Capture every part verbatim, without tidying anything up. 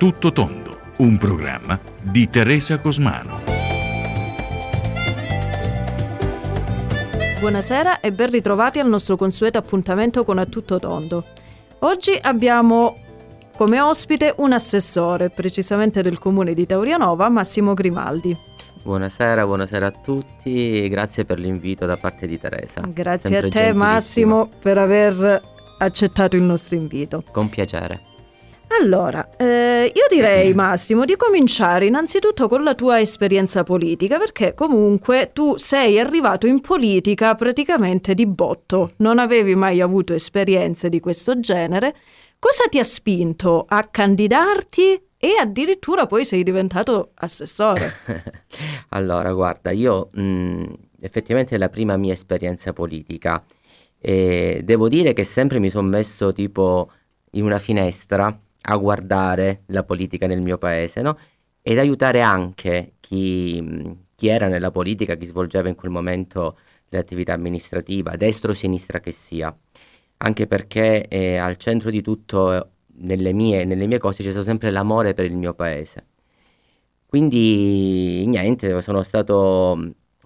Tutto tondo, un programma di Teresa Cosmano. Buonasera e ben ritrovati al nostro consueto appuntamento con A Tutto Tondo. Oggi abbiamo come ospite un assessore, precisamente del comune di Taurianova, Massimo Grimaldi. Buonasera, buonasera a tutti, grazie per l'invito da parte di Teresa. Grazie a te Massimo per aver accettato il nostro invito. Con piacere. Allora, eh, io direi Massimo di cominciare innanzitutto con la tua esperienza politica, perché comunque tu sei arrivato in politica praticamente di botto, non avevi mai avuto esperienze di questo genere. Cosa ti ha spinto a candidarti? E addirittura poi sei diventato assessore. Allora, guarda, io mh, effettivamente è la prima mia esperienza politica e devo dire che sempre mi sono messo tipo in una finestra a guardare la politica nel mio paese, no? Ed aiutare anche chi, chi era nella politica, chi svolgeva in quel momento l'attività amministrativa, destra o sinistra che sia. Anche perché eh, al centro di tutto... Nelle mie, nelle mie cose c'è stato sempre l'amore per il mio paese, quindi niente, sono stato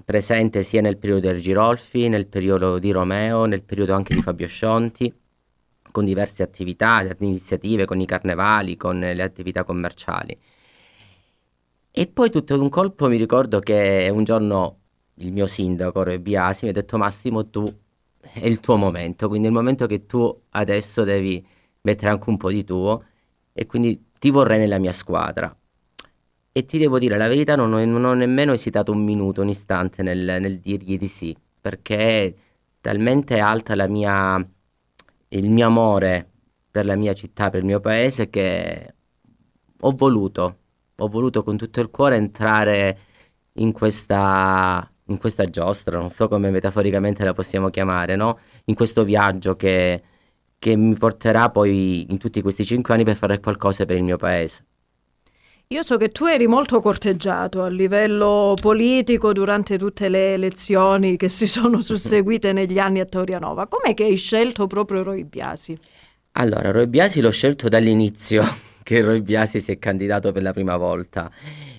presente sia nel periodo del Girolfi, nel periodo di Romeo, nel periodo anche di Fabio Scionti, con diverse attività, iniziative, con i carnevali, con le attività commerciali. E poi tutto d'un colpo mi ricordo che un giorno il mio sindaco, Roy Biasi, mi ha detto: Massimo, tu, è il tuo momento, quindi è il momento che tu adesso devi mettere anche un po' di tuo, e quindi ti vorrei nella mia squadra. E ti devo dire la verità, non ho, non ho nemmeno esitato un minuto, un istante nel, nel dirgli di sì, perché è talmente alta la mia, il mio amore per la mia città, per il mio paese, che ho voluto, ho voluto con tutto il cuore entrare in questa... in questa giostra, non so come metaforicamente la possiamo chiamare, no? In questo viaggio che... che mi porterà poi in tutti questi cinque anni per fare qualcosa per il mio paese. Io so che tu eri molto corteggiato a livello politico durante tutte le elezioni che si sono susseguite negli anni a Taurianova. Com'è che hai scelto proprio Roy Biasi? Allora, Roy Biasi l'ho scelto dall'inizio, che Roy Biasi si è candidato per la prima volta.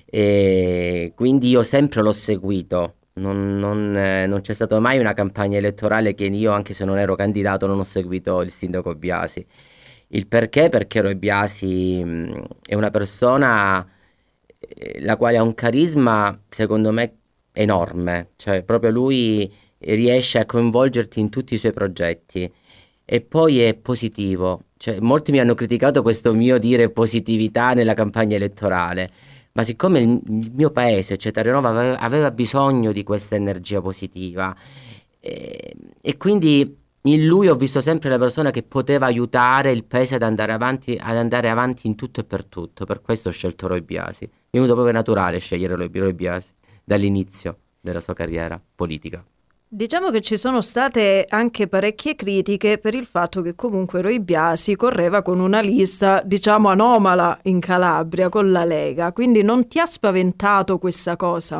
E quindi io sempre l'ho seguito. Non, non, eh, non c'è stata mai una campagna elettorale che io, anche se non ero candidato, non ho seguito il sindaco Biasi. Il perché? Perché Roy Biasi mh, è una persona eh, la quale ha un carisma, secondo me, enorme. Cioè proprio lui riesce a coinvolgerti in tutti i suoi progetti, e poi è positivo. Cioè, molti mi hanno criticato questo mio dire positività nella campagna elettorale, ma siccome il mio paese, Cetarinova, aveva bisogno di questa energia positiva, e, e quindi in lui ho visto sempre la persona che poteva aiutare il paese ad andare avanti, ad andare avanti in tutto e per tutto. Per questo ho scelto Roy Biasi. Mi è venuto proprio naturale scegliere Roy Biasi dall'inizio della sua carriera politica. Diciamo che ci sono state anche parecchie critiche per il fatto che comunque Roy Biasi correva con una lista, diciamo, anomala in Calabria, con la Lega. Quindi non ti ha spaventato questa cosa?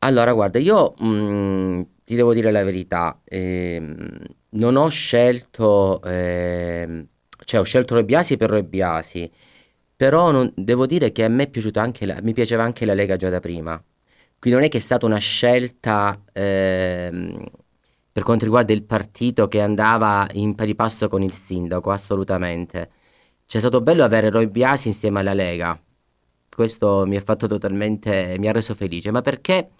Allora, guarda, io mh, ti devo dire la verità. Eh, non ho scelto... Eh, cioè, ho scelto Roy Biasi per Roy Biasi. Però non, devo dire che a me è piaciuta anche la, mi piaceva anche la Lega già da prima. Quindi non è che è stata una scelta ehm, per quanto riguarda il partito che andava in pari passo con il sindaco, assolutamente. C'è stato bello avere Roy Biasi insieme alla Lega, questo mi ha fatto totalmente, mi ha reso felice, ma perché,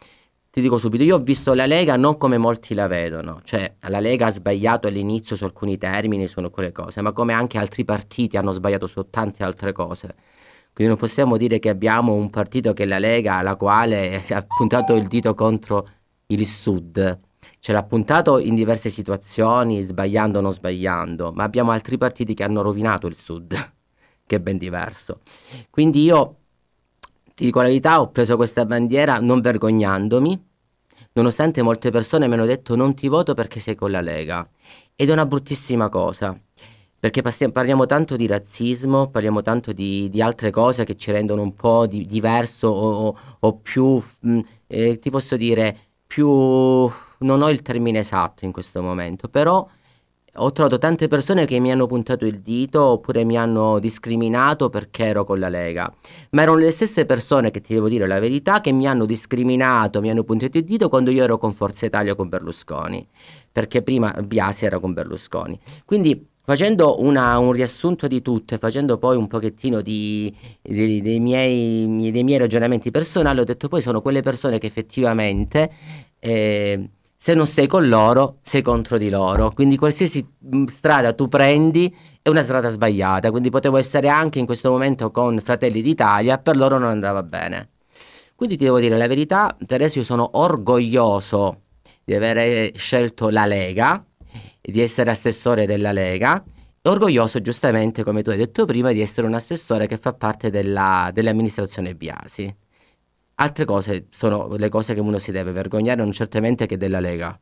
ti dico subito, io ho visto la Lega non come molti la vedono, cioè la Lega ha sbagliato all'inizio su alcuni termini, su alcune cose, ma come anche altri partiti hanno sbagliato su tante altre cose. Quindi non possiamo dire che abbiamo un partito che è la Lega, la quale ha puntato il dito contro il Sud. Ce l'ha puntato in diverse situazioni, sbagliando o non sbagliando, ma abbiamo altri partiti che hanno rovinato il Sud, che è ben diverso. Quindi io, ti dico la verità, ho preso questa bandiera non vergognandomi, nonostante molte persone mi hanno detto non ti voto perché sei con la Lega. Ed è una bruttissima cosa. Perché parliamo tanto di razzismo, parliamo tanto di, di altre cose che ci rendono un po' di, diverso o, o più, mh, eh, ti posso dire, più, non ho il termine esatto in questo momento, però ho trovato tante persone che mi hanno puntato il dito oppure mi hanno discriminato perché ero con la Lega, ma erano le stesse persone, che ti devo dire la verità, che mi hanno discriminato, mi hanno puntato il dito quando io ero con Forza Italia o con Berlusconi, perché prima Biasi era con Berlusconi. Quindi facendo una, un riassunto di tutto e facendo poi un pochettino di, di, dei, miei, dei miei ragionamenti personali, ho detto poi sono quelle persone che effettivamente eh, se non sei con loro sei contro di loro, quindi qualsiasi strada tu prendi è una strada sbagliata, quindi potevo essere anche in questo momento con Fratelli d'Italia, per loro non andava bene. Quindi ti devo dire la verità, Teresa, io sono orgoglioso di aver scelto la Lega, di essere assessore della Lega, orgoglioso giustamente, come tu hai detto prima, di essere un assessore che fa parte della, dell'amministrazione Biasi. Altre cose sono le cose che uno si deve vergognare, non certamente che della Lega.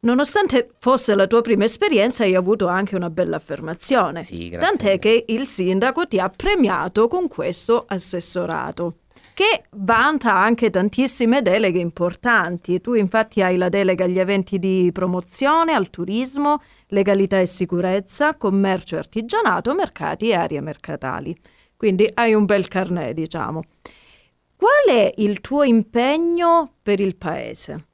Nonostante fosse la tua prima esperienza, hai avuto anche una bella affermazione. Sì, grazie. Tant'è che il sindaco ti ha premiato con questo assessorato, che vanta anche tantissime deleghe importanti. Tu infatti hai la delega agli eventi di promozione, al turismo, legalità e sicurezza, commercio e artigianato, mercati e aree mercatali. Quindi hai un bel carnet, diciamo. Qual è il tuo impegno per il paese?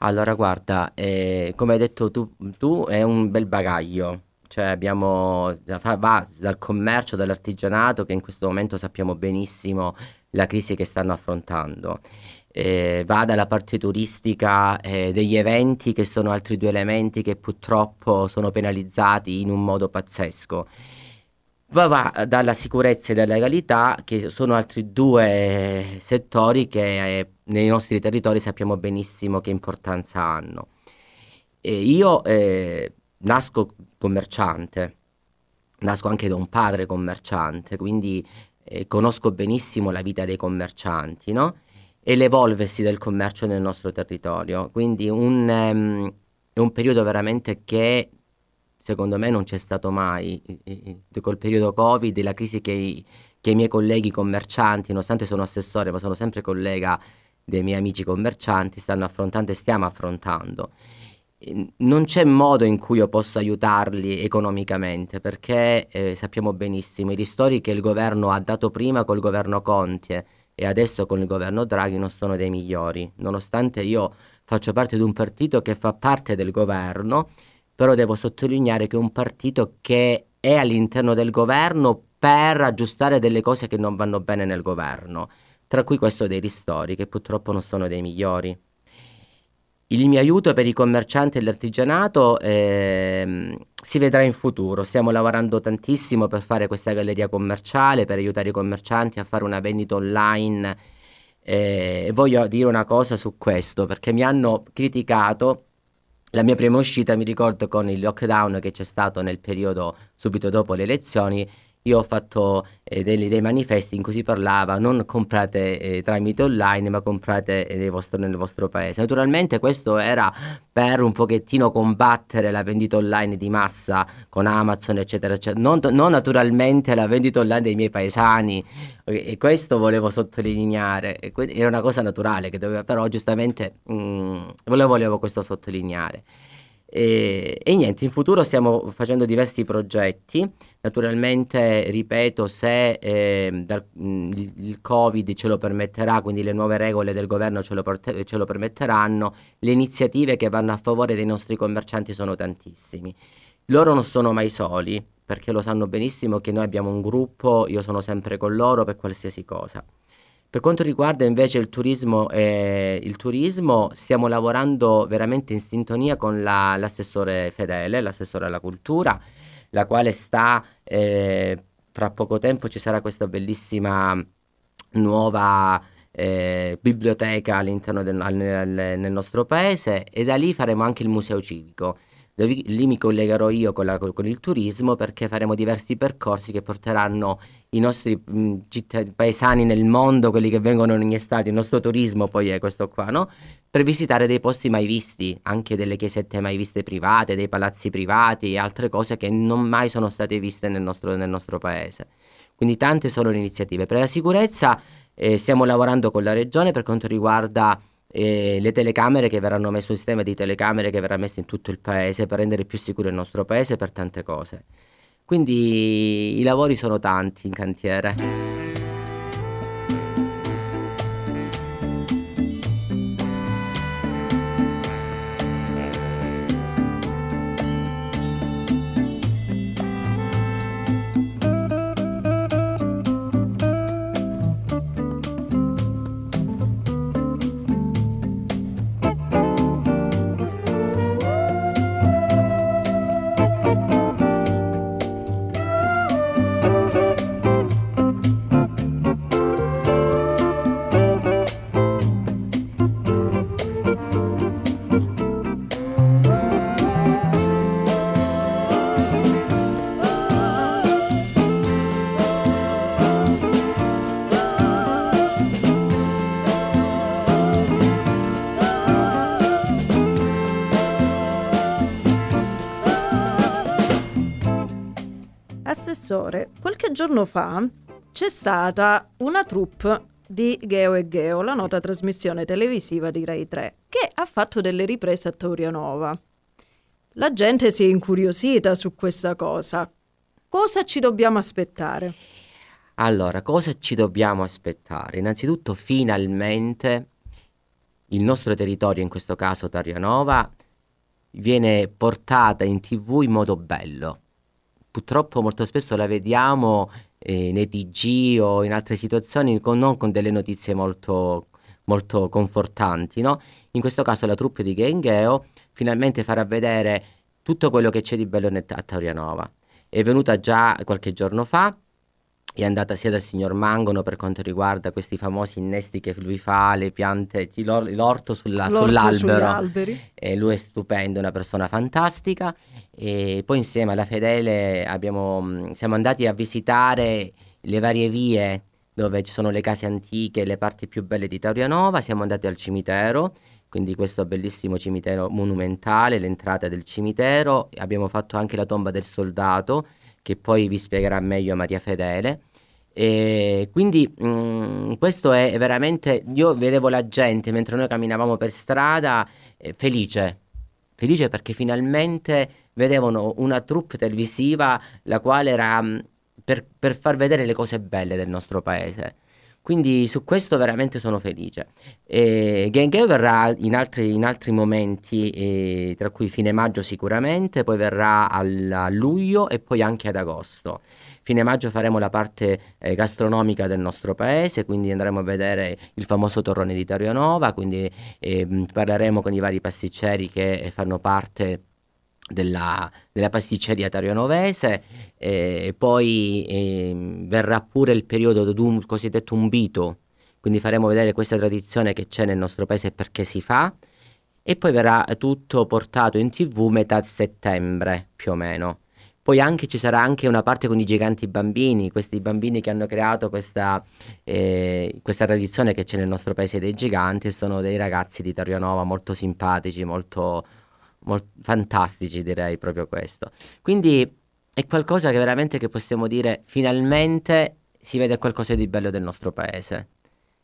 Allora guarda, eh, come hai detto tu, tu è un bel bagaglio. Cioè abbiamo, va dal commercio, dall'artigianato, che in questo momento sappiamo benissimo la crisi che stanno affrontando, eh, va dalla parte turistica, eh, degli eventi, che sono altri due elementi che purtroppo sono penalizzati in un modo pazzesco, va, va dalla sicurezza e dalla legalità, che sono altri due settori che eh, nei nostri territori sappiamo benissimo che importanza hanno. E io eh, nasco commerciante, nasco anche da un padre commerciante, quindi Eh, conosco benissimo la vita dei commercianti, no? E l'evolversi del commercio nel nostro territorio. Quindi un, um, è un periodo veramente che secondo me non c'è stato mai, eh, eh, col periodo Covid, la crisi che, che i miei colleghi commercianti, nonostante sono assessore ma sono sempre collega dei miei amici commercianti, stanno affrontando e stiamo affrontando. Non c'è modo in cui io possa aiutarli economicamente, perché eh, sappiamo benissimo i ristori che il governo ha dato prima col governo Conte e adesso con il governo Draghi non sono dei migliori, nonostante io faccio parte di un partito che fa parte del governo, però devo sottolineare che è un partito che è all'interno del governo per aggiustare delle cose che non vanno bene nel governo, tra cui questo dei ristori, che purtroppo non sono dei migliori. Il mio aiuto per i commercianti e l'artigianato eh, si vedrà in futuro. Stiamo lavorando tantissimo per fare questa galleria commerciale, per aiutare i commercianti a fare una vendita online. Eh, voglio dire una cosa su questo, perché mi hanno criticato la mia prima uscita, mi ricordo, con il lockdown che c'è stato nel periodo subito dopo le elezioni. Io ho fatto eh, dei, dei manifesti in cui si parlava non comprate eh, tramite online, ma comprate eh, nel, vostro, nel vostro paese. Naturalmente questo era per un pochettino combattere la vendita online di massa con Amazon, eccetera, eccetera. Non, non naturalmente la vendita online dei miei paesani, e questo volevo sottolineare. Era una cosa naturale che doveva, però giustamente mh, volevo, volevo questo sottolineare. E, e niente, in futuro stiamo facendo diversi progetti. Naturalmente, ripeto, se eh, dal, mh, il Covid ce lo permetterà, quindi le nuove regole del governo ce lo, porte- ce lo permetteranno, le iniziative che vanno a favore dei nostri commercianti sono tantissime. Loro non sono mai soli, perché lo sanno benissimo che noi abbiamo un gruppo, io sono sempre con loro per qualsiasi cosa. Per quanto riguarda invece il turismo, eh, il turismo stiamo lavorando veramente in sintonia con la, l'assessore Fedele, l'assessore alla cultura, la quale sta, eh, fra poco tempo ci sarà questa bellissima nuova eh, biblioteca all'interno del nel, nel nostro paese, e da lì faremo anche il museo civico. Lì mi collegherò io con, la, con il turismo, perché faremo diversi percorsi che porteranno i nostri mh, citt- paesani nel mondo, quelli che vengono ogni estate, il nostro turismo poi è questo qua, no? Per visitare dei posti mai visti, anche delle chiesette mai viste private, dei palazzi privati e altre cose che non mai sono state viste nel nostro, nel nostro paese. Quindi tante sono le iniziative. Per la sicurezza eh, stiamo lavorando con la regione per quanto riguarda e le telecamere che verranno messe, un sistema di telecamere che verrà messo in tutto il paese per rendere più sicuro il nostro paese per tante cose. Quindi i lavori sono tanti in cantiere. Assessore, qualche giorno fa c'è stata una troupe di Geo e Geo, la nota sì. trasmissione televisiva di Rai tre, che ha fatto delle riprese a Taurianova. La gente si è incuriosita su questa cosa. Cosa ci dobbiamo aspettare? Allora, cosa ci dobbiamo aspettare? Innanzitutto, finalmente, il nostro territorio, in questo caso Taurianova, viene portata in tivù in modo bello. Purtroppo molto spesso la vediamo eh, nei T G o in altre situazioni con, non con delle notizie molto, molto confortanti, no? In questo caso la troupe di Geo e Geo finalmente farà vedere tutto quello che c'è di bello a Taurianova. È venuta già qualche giorno fa, è andata sia dal signor Mangono per quanto riguarda questi famosi innesti che lui fa, le piante, l'orto, sulla, l'orto sull'albero, e lui è stupendo, una persona fantastica, e poi insieme alla Fedele abbiamo, siamo andati a visitare le varie vie dove ci sono le case antiche, le parti più belle di Taurianova, siamo andati al cimitero, quindi questo bellissimo cimitero monumentale, l'entrata del cimitero, abbiamo fatto anche la tomba del soldato, che poi vi spiegherà meglio Maria Fedele. E quindi mh, questo è veramente, io vedevo la gente mentre noi camminavamo per strada eh, felice, felice perché finalmente vedevano una troupe televisiva la quale era mh, per, per far vedere le cose belle del nostro paese. Quindi su questo veramente sono felice. E Gengeo verrà in altri, in altri momenti, eh, tra cui fine maggio sicuramente, poi verrà al, a luglio e poi anche ad agosto. Fine maggio faremo la parte eh, gastronomica del nostro paese, quindi andremo a vedere il famoso torrone di Taurianova, quindi eh, parleremo con i vari pasticceri che fanno parte della, della pasticceria taurianovese, eh, poi eh, verrà pure il periodo d'un cosiddetto umbito, quindi faremo vedere questa tradizione che c'è nel nostro paese e perché si fa, e poi verrà tutto portato in tivù metà settembre più o meno. Poi anche ci sarà anche una parte con i giganti bambini, questi bambini che hanno creato questa, eh, questa tradizione che c'è nel nostro paese dei giganti, e sono dei ragazzi di Taurianova molto simpatici, molto fantastici, direi proprio questo. Quindi è qualcosa che veramente che possiamo dire finalmente si vede qualcosa di bello del nostro paese,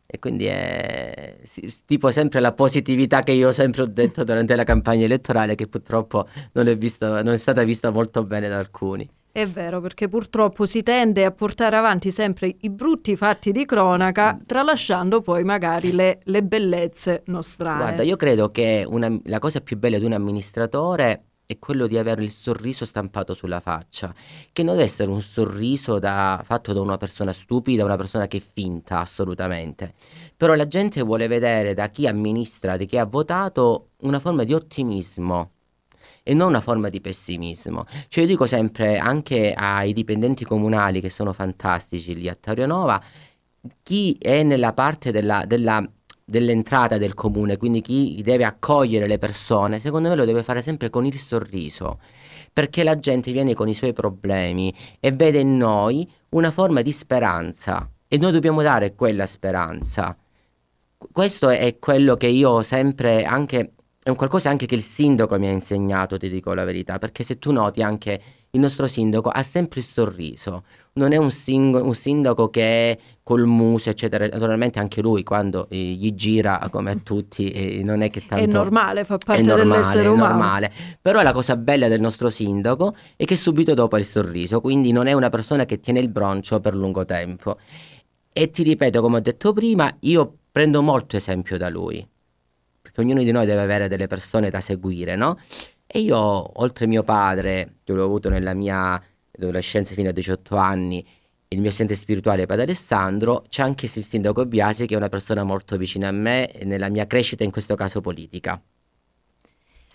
e quindi è tipo sempre la positività che io sempre ho detto durante la campagna elettorale, che purtroppo non è, visto, non è stata vista molto bene da alcuni. È vero, perché purtroppo si tende a portare avanti sempre i brutti fatti di cronaca, tralasciando poi magari le, le bellezze nostrane. Guarda, io credo che una, la cosa più bella di un amministratore è quello di avere il sorriso stampato sulla faccia, che non deve essere un sorriso da, fatto da una persona stupida, una persona che è finta, assolutamente. Però la gente vuole vedere da chi amministra, di chi ha votato, una forma di ottimismo e non una forma di pessimismo. Cioè, io dico sempre anche ai dipendenti comunali, che sono fantastici lì a Taurianova, chi è nella parte della, della, dell'entrata del comune, quindi chi deve accogliere le persone, secondo me lo deve fare sempre con il sorriso, perché la gente viene con i suoi problemi e vede in noi una forma di speranza, e noi dobbiamo dare quella speranza. Questo è quello che io sempre anche... È un qualcosa anche che il sindaco mi ha insegnato, ti dico la verità, perché se tu noti anche il nostro sindaco ha sempre il sorriso, non è un, sing- un sindaco che è col muso eccetera. Naturalmente anche lui quando eh, gli gira come a tutti eh, non è che tanto è normale, fa parte normale, dell'essere umano, è normale. Però la cosa bella del nostro sindaco è che subito dopo ha il sorriso, quindi non è una persona che tiene il broncio per lungo tempo. E ti ripeto, come ho detto prima, io prendo molto esempio da lui, perché ognuno di noi deve avere delle persone da seguire, no? E io, oltre mio padre, che l'ho avuto nella mia adolescenza fino a diciotto anni, il mio assistente spirituale padre Alessandro, c'è anche il sindaco Biasi, che è una persona molto vicina a me nella mia crescita, in questo caso politica.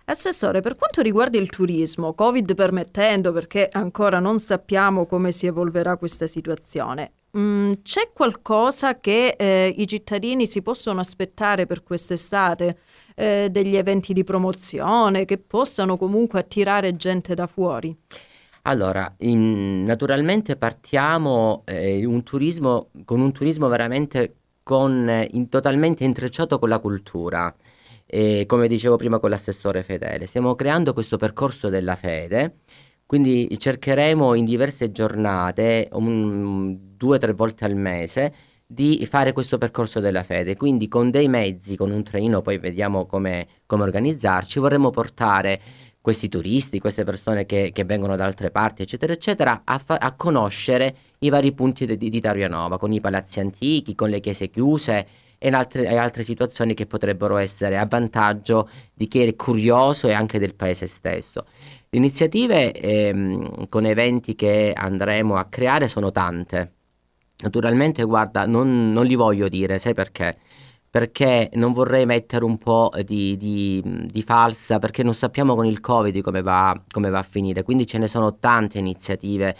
Assessore, per quanto riguarda il turismo, Covid permettendo, perché ancora non sappiamo come si evolverà questa situazione, mh, c'è qualcosa che eh, i cittadini si possono aspettare per quest'estate? Eh, degli eventi di promozione che possano comunque attirare gente da fuori? Allora, in, naturalmente partiamo eh, un turismo, con un turismo veramente con, in, totalmente intrecciato con la cultura, eh, come dicevo prima con l'assessore Fedele. Stiamo creando questo percorso della fede, quindi cercheremo in diverse giornate, un, due o tre volte al mese, di fare questo percorso della fede, quindi con dei mezzi, con un treno, poi vediamo come, come organizzarci. Vorremmo portare questi turisti, queste persone che, che vengono da altre parti eccetera eccetera a, fa- a conoscere i vari punti di, di Taurianova, con i palazzi antichi, con le chiese chiuse e altre, e altre situazioni che potrebbero essere a vantaggio di chi è curioso e anche del paese stesso. Le iniziative ehm, con eventi che andremo a creare sono tante. Naturalmente, guarda, non, non li voglio dire, sai perché? Perché non vorrei mettere un po' di, di, di falsa, perché non sappiamo con il Covid come va, come va a finire, quindi ce ne sono tante iniziative,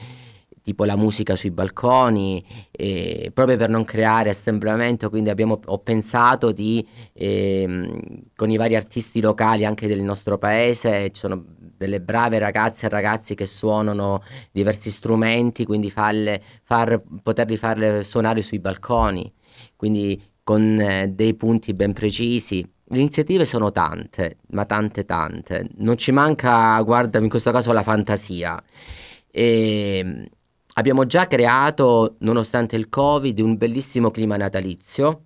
tipo la musica sui balconi, eh, proprio per non creare assembramento, quindi abbiamo, ho pensato di, eh, con i vari artisti locali anche del nostro paese, ci sono delle brave ragazze e ragazzi che suonano diversi strumenti, quindi farle, far, poterli farle suonare sui balconi, quindi con eh, dei punti ben precisi. Le iniziative sono tante, ma tante tante. Non ci manca, guarda, in questo caso la fantasia. E abbiamo già creato, nonostante il Covid, un bellissimo clima natalizio,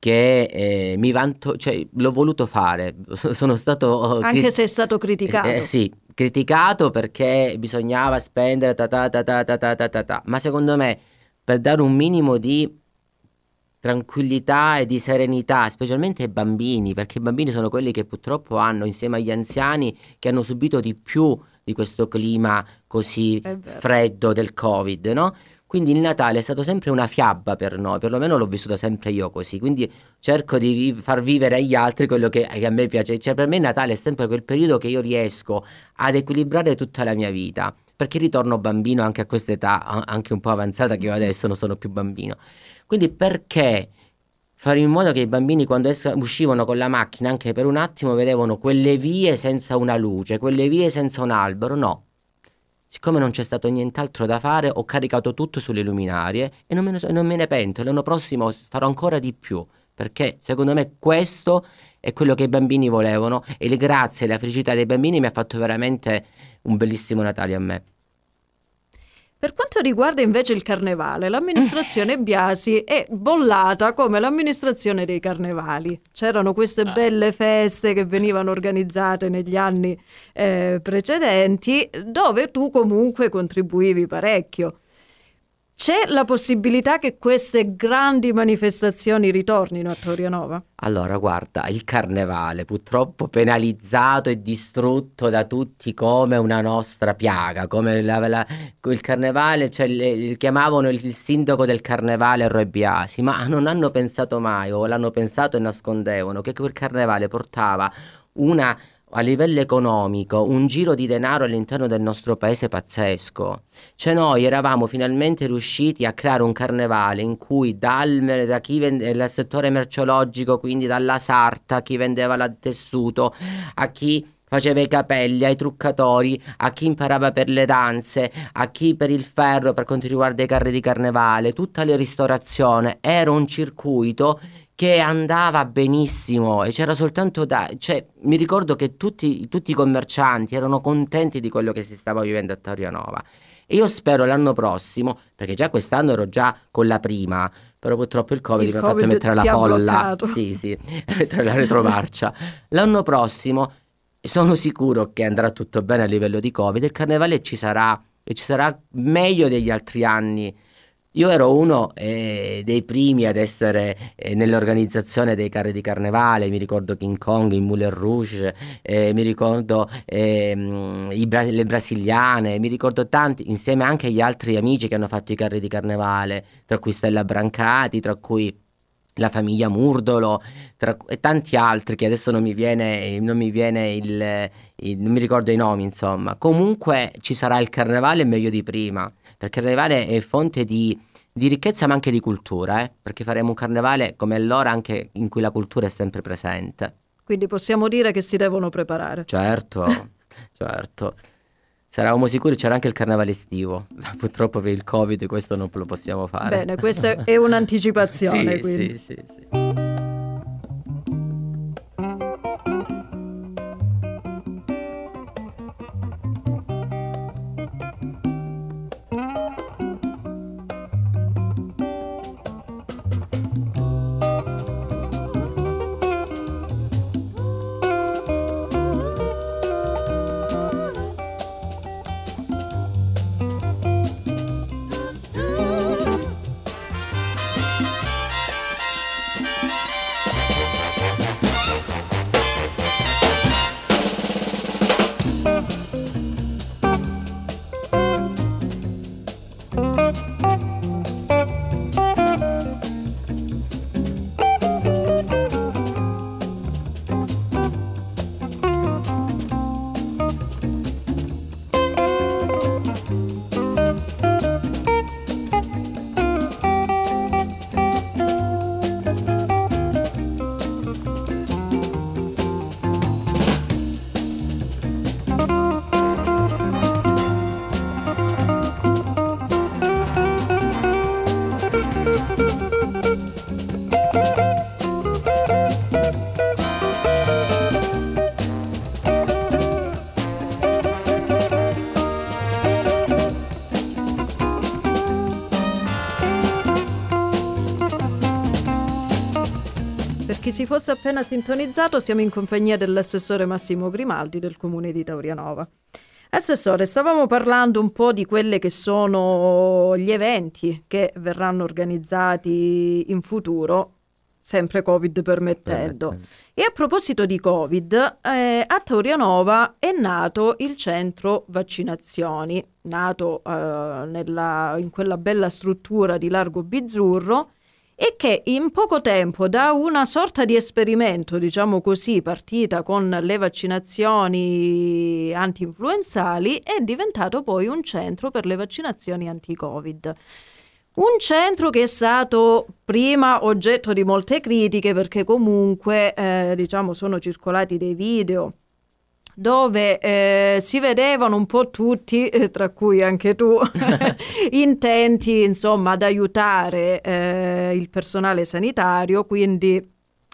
che eh, mi vanto, cioè l'ho voluto fare, sono stato... Anche cri- se è stato criticato. Eh, sì, criticato perché bisognava spendere ta ta ta ta ta ta ta ta, ma secondo me per dare un minimo di tranquillità e di serenità, specialmente ai bambini, perché i bambini sono quelli che purtroppo hanno, insieme agli anziani, che hanno subito di più di questo clima così freddo del Covid, no? Quindi il Natale è stato sempre una fiaba per noi, perlomeno l'ho vissuta sempre io così, quindi cerco di vi- far vivere agli altri quello che, che a me piace. Cioè, per me Natale è sempre quel periodo che io riesco ad equilibrare tutta la mia vita, perché ritorno bambino anche a questa età, anche un po' avanzata che io adesso, non sono più bambino. Quindi perché fare in modo che i bambini, quando es- uscivano con la macchina, anche per un attimo vedevano quelle vie senza una luce, quelle vie senza un albero? No. Siccome non c'è stato nient'altro da fare, ho caricato tutto sulle luminarie e non me ne, non me ne pento. L'anno prossimo farò ancora di più, perché secondo me questo è quello che i bambini volevano, e le grazie e la felicità dei bambini mi ha fatto veramente un bellissimo Natale a me. Per quanto riguarda invece il carnevale, l'amministrazione Biasi è bollata come l'amministrazione dei carnevali. C'erano queste belle feste che venivano organizzate negli anni eh, precedenti, dove tu comunque contribuivi parecchio. C'è la possibilità che queste grandi manifestazioni ritornino a Taurianova? Allora, guarda, il carnevale purtroppo penalizzato e distrutto da tutti come una nostra piaga, come la, la, il carnevale, cioè le, chiamavano il, il sindaco del carnevale Roy Biasi, ma non hanno pensato mai, o l'hanno pensato e nascondevano, che quel carnevale portava una, a livello economico, un giro di denaro all'interno del nostro paese pazzesco. Cioè noi eravamo finalmente riusciti a creare un carnevale in cui dal, da chi vende, dal settore merceologico, quindi dalla sarta, a chi vendeva il tessuto, a chi Faceva i capelli ai truccatori, a chi imparava per le danze, a chi per il ferro per quanto riguarda i carri di carnevale, tutta la ristorazione. Era un circuito che andava benissimo e c'era soltanto da... Cioè, mi ricordo che tutti, tutti i commercianti erano contenti di quello che si stava vivendo a Taurianova. E io spero l'anno prossimo, perché già quest'anno ero già con la prima, però purtroppo il Covid, il mi ha fatto mettere la folla, bloccato. sì sì, mettere la retromarcia. L'anno prossimo sono sicuro che andrà tutto bene a livello di Covid, il carnevale ci sarà e ci sarà meglio degli altri anni. Io ero uno eh, dei primi ad essere eh, nell'organizzazione dei carri di carnevale, mi ricordo King Kong, il Moulin Rouge, eh, mi ricordo eh, i bra- le brasiliane, mi ricordo tanti, insieme anche agli altri amici che hanno fatto i carri di carnevale, tra cui Stella Brancati, tra cui la famiglia Murdolo, tra, e tanti altri che adesso non mi viene, non mi viene il, il, non mi ricordo i nomi, insomma. Comunque ci sarà il carnevale meglio di prima, perché il carnevale è fonte di, di ricchezza ma anche di cultura, eh? Perché faremo un carnevale come allora anche in cui la cultura è sempre presente. Quindi possiamo dire che si devono preparare. Certo, certo. Eravamo sicuri, c'era anche il carnevale estivo, ma purtroppo per il Covid questo non lo possiamo fare. Bene, questa è un'anticipazione. sì, quindi. sì, sì, sì. Si fosse appena sintonizzato, siamo in compagnia dell'assessore Massimo Grimaldi del comune di Taurianova. Assessore, stavamo parlando un po' di quelle che sono gli eventi che verranno organizzati in futuro, sempre Covid permettendo. Permettendo. E a proposito di Covid, eh, a Taurianova è nato il centro vaccinazioni, nato eh, nella, in quella bella struttura di Largo Bizzurro, e che in poco tempo, da una sorta di esperimento, diciamo così, partita con le vaccinazioni anti-influenzali, è diventato poi un centro per le vaccinazioni anti-Covid. Un centro che è stato prima oggetto di molte critiche, perché comunque eh, diciamo sono circolati dei video dove eh, si vedevano un po' tutti, eh, tra cui anche tu, intenti insomma ad aiutare eh, il personale sanitario, quindi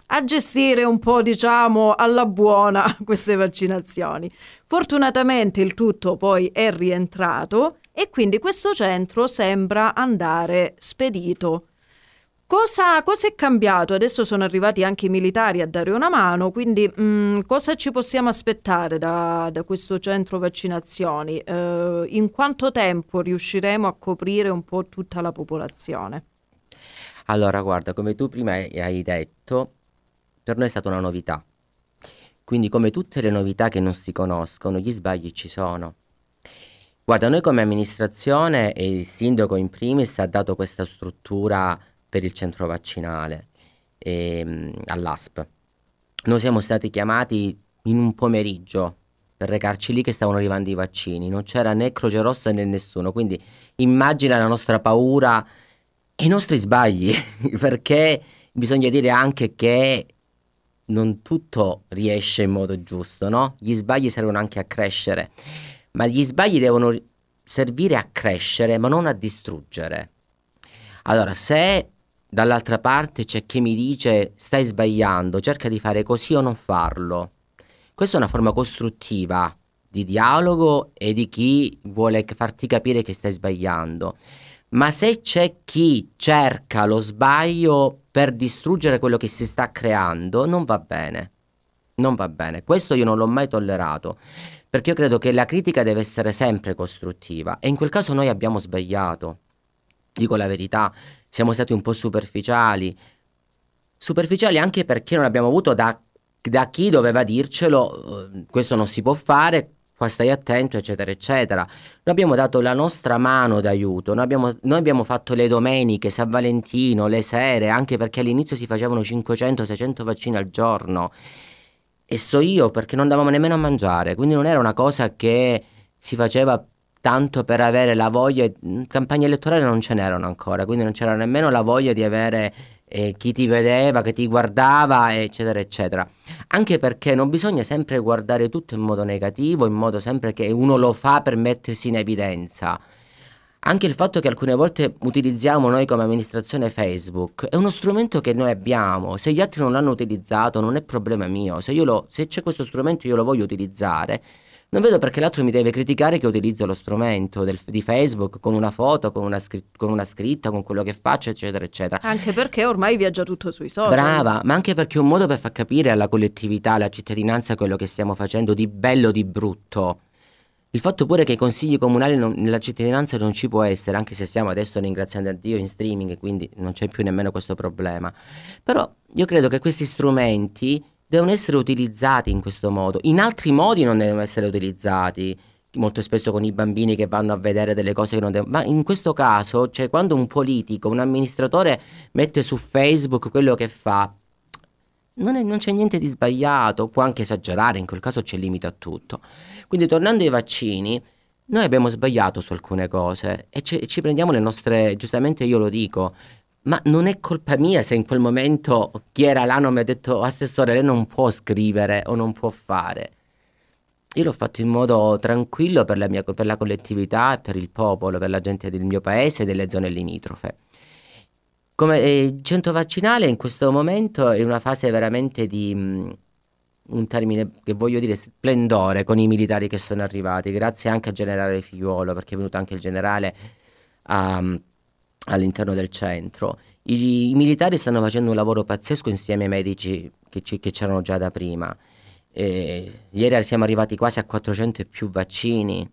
a gestire un po', diciamo, alla buona queste vaccinazioni. Fortunatamente il tutto poi è rientrato e quindi questo centro sembra andare spedito. Cosa, cosa è cambiato? Adesso sono arrivati anche i militari a dare una mano, quindi mh, cosa ci possiamo aspettare da, da questo centro vaccinazioni? Eh, in quanto tempo riusciremo a coprire un po' tutta la popolazione? Allora, guarda, come tu prima hai detto, per noi è stata una novità. Quindi, come tutte le novità che non si conoscono, gli sbagli ci sono. Guarda, noi come amministrazione e il sindaco in primis ha dato questa struttura per il centro vaccinale ehm, all'A S P. Noi siamo stati chiamati in un pomeriggio per recarci lì che stavano arrivando i vaccini, non c'era né Croce Rossa né nessuno, quindi immagina la nostra paura e i nostri sbagli, perché bisogna dire anche che non tutto riesce in modo giusto, no? Gli sbagli servono anche a crescere, ma gli sbagli devono servire a crescere, ma non a distruggere. Allora, se dall'altra parte c'è chi mi dice stai sbagliando, cerca di fare così o non farlo, questa è una forma costruttiva di dialogo e di chi vuole farti capire che stai sbagliando. Ma se c'è chi cerca lo sbaglio per distruggere quello che si sta creando, non va bene, non va bene. Questo io non l'ho mai tollerato, perché io credo che la critica deve essere sempre costruttiva, e in quel caso noi abbiamo sbagliato, dico la verità, siamo stati un po' superficiali, superficiali anche perché non abbiamo avuto da, da chi doveva dircelo, questo non si può fare, qua stai attento, eccetera eccetera. Noi abbiamo dato la nostra mano d'aiuto, noi abbiamo, noi abbiamo fatto le domeniche, San Valentino, le sere, anche perché all'inizio si facevano cinquecento seicento vaccini al giorno, e so io perché non davamo nemmeno a mangiare, quindi non era una cosa che si faceva tanto per avere la voglia, campagne elettorali non ce n'erano ancora, quindi non c'era nemmeno la voglia di avere eh, chi ti vedeva, che ti guardava, eccetera eccetera. Anche perché non bisogna sempre guardare tutto in modo negativo, in modo sempre che uno lo fa per mettersi in evidenza. Anche il fatto che alcune volte utilizziamo noi come amministrazione Facebook è uno strumento che noi abbiamo. Se gli altri non l'hanno utilizzato non è problema mio. Se, io lo, se c'è questo strumento io lo voglio utilizzare, non vedo perché l'altro mi deve criticare che utilizzo lo strumento del, di Facebook con una foto, con una, con una scritta, con quello che faccio, eccetera eccetera. Anche perché ormai viaggia tutto sui social. Brava, ma anche perché è un modo per far capire alla collettività, alla cittadinanza quello che stiamo facendo di bello, di brutto. Il fatto pure che i consigli comunali non, nella cittadinanza non ci può essere, anche se stiamo adesso ringraziando Dio in streaming, quindi non c'è più nemmeno questo problema. Però io credo che questi strumenti devono essere utilizzati in questo modo, in altri modi non devono essere utilizzati, molto spesso con i bambini che vanno a vedere delle cose che non devono. Ma in questo caso, cioè, quando un politico, un amministratore mette su Facebook quello che fa, Non, è, non c'è niente di sbagliato, può anche esagerare, in quel caso c'è limite a tutto. Quindi tornando ai vaccini, noi abbiamo sbagliato su alcune cose e ci, ci prendiamo le nostre, giustamente io lo dico, ma non è colpa mia se in quel momento chi era là non mi ha detto assessore lei non può scrivere o non può fare. Io l'ho fatto in modo tranquillo per la, mia, per la collettività, per il popolo, per la gente del mio paese e delle zone limitrofe. Come il centro vaccinale in questo momento è una fase veramente di, um, un termine che voglio dire, splendore con i militari che sono arrivati, grazie anche al generale Figliuolo, perché è venuto anche il generale um, all'interno del centro. I, i militari stanno facendo un lavoro pazzesco insieme ai medici che, ci, che c'erano già da prima. E ieri siamo arrivati quasi a quattrocento e più vaccini,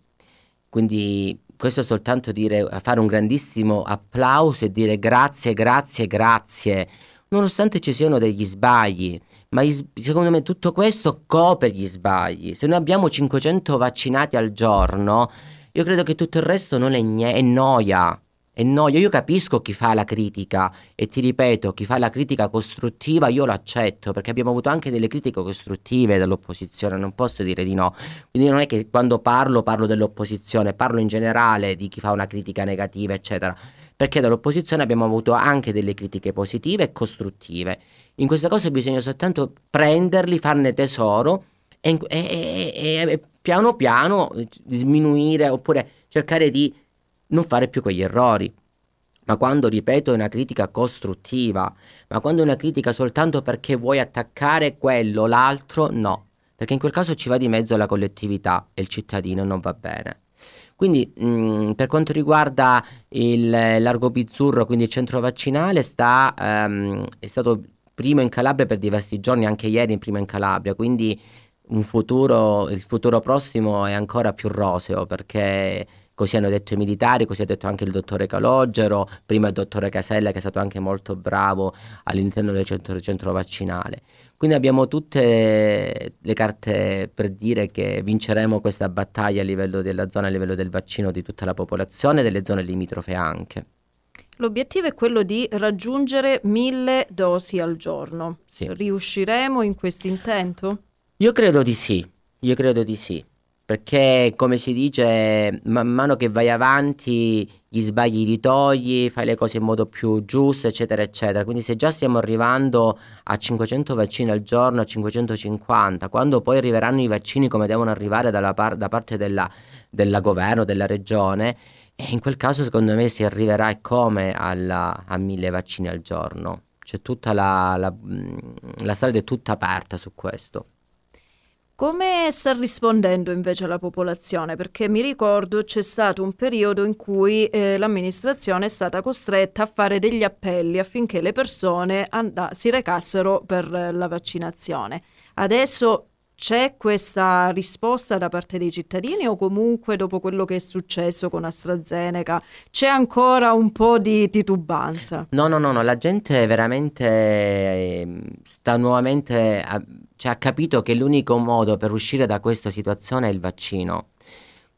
quindi questo è soltanto dire, fare un grandissimo applauso e dire grazie, grazie, grazie, nonostante ci siano degli sbagli, ma secondo me tutto questo copre gli sbagli. Se noi abbiamo cinquecento vaccinati al giorno, io credo che tutto il resto non è, nie- è noia, è noia. Io capisco chi fa la critica e ti ripeto, chi fa la critica costruttiva io l'accetto, perché abbiamo avuto anche delle critiche costruttive dall'opposizione, non posso dire di no. Quindi non è che quando parlo parlo dell'opposizione, parlo in generale di chi fa una critica negativa eccetera, perché dall'opposizione abbiamo avuto anche delle critiche positive e costruttive. In questa cosa bisogna soltanto prenderli, farne tesoro e, e, e, e piano piano sminuire, oppure cercare di non fare più quegli errori. Ma quando, ripeto, è una critica costruttiva, ma quando è una critica soltanto perché vuoi attaccare quello, l'altro, no, perché in quel caso ci va di mezzo la collettività e il cittadino, non va bene. Quindi mh, per quanto riguarda il Largo Bizzurro, quindi il centro vaccinale, sta, ehm, è stato primo in Calabria per diversi giorni, anche ieri in prima in Calabria, quindi un futuro, il futuro prossimo è ancora più roseo, perché così hanno detto i militari, così ha detto anche il dottore Calogero, prima il dottore Casella che è stato anche molto bravo all'interno del centro, del centro vaccinale. Quindi abbiamo tutte le carte per dire che vinceremo questa battaglia a livello della zona, a livello del vaccino di tutta la popolazione e delle zone limitrofe anche. L'obiettivo è quello di raggiungere mille dosi al giorno. Sì. Riusciremo in questo intento? Io credo di sì, io credo di sì. perché, come si dice, man mano che vai avanti gli sbagli li togli, fai le cose in modo più giusto, eccetera eccetera. Quindi se già stiamo arrivando a cinquecento vaccini al giorno, a cinquecentocinquanta, quando poi arriveranno i vaccini come devono arrivare dalla par- da parte della, della governo, della regione, e in quel caso secondo me si arriverà e come alla, a mille vaccini al giorno. C'è tutta la, la, la strada è tutta aperta su questo. Come sta rispondendo invece la popolazione? Perché mi ricordo c'è stato un periodo in cui eh, l'amministrazione è stata costretta a fare degli appelli affinché le persone and- si recassero per eh, la vaccinazione. Adesso c'è questa risposta da parte dei cittadini, o comunque dopo quello che è successo con AstraZeneca c'è ancora un po' di titubanza? No, no, no, no. La gente veramente eh, sta nuovamente... A- Cioè, ha capito che l'unico modo per uscire da questa situazione è il vaccino.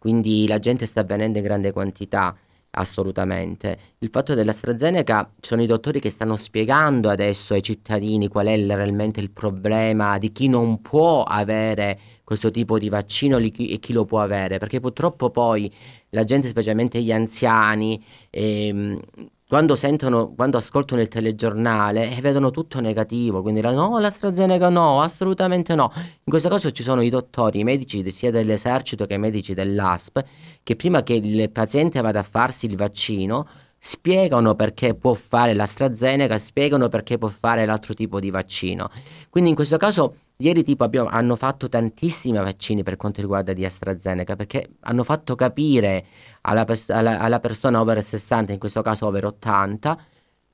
Quindi la gente sta avvenendo in grande quantità, assolutamente. Il fatto dell'AstraZeneca, ci sono i dottori che stanno spiegando adesso ai cittadini qual è realmente il problema di chi non può avere questo tipo di vaccino e chi lo può avere. Perché purtroppo poi la gente, specialmente gli anziani, ehm, quando sentono, quando ascoltano il telegiornale e eh, vedono tutto negativo, quindi la, no, l'AstraZeneca no, assolutamente no. In questo caso ci sono i dottori, i medici sia dell'esercito che i medici dell'A S P, che prima che il paziente vada a farsi il vaccino spiegano perché può fare l'AstraZeneca, spiegano perché può fare l'altro tipo di vaccino. Quindi in questo caso ieri tipo abbiamo, hanno fatto tantissimi vaccini per quanto riguarda di AstraZeneca, perché hanno fatto capire alla, pers- alla, alla persona over sessanta, in questo caso over ottanta,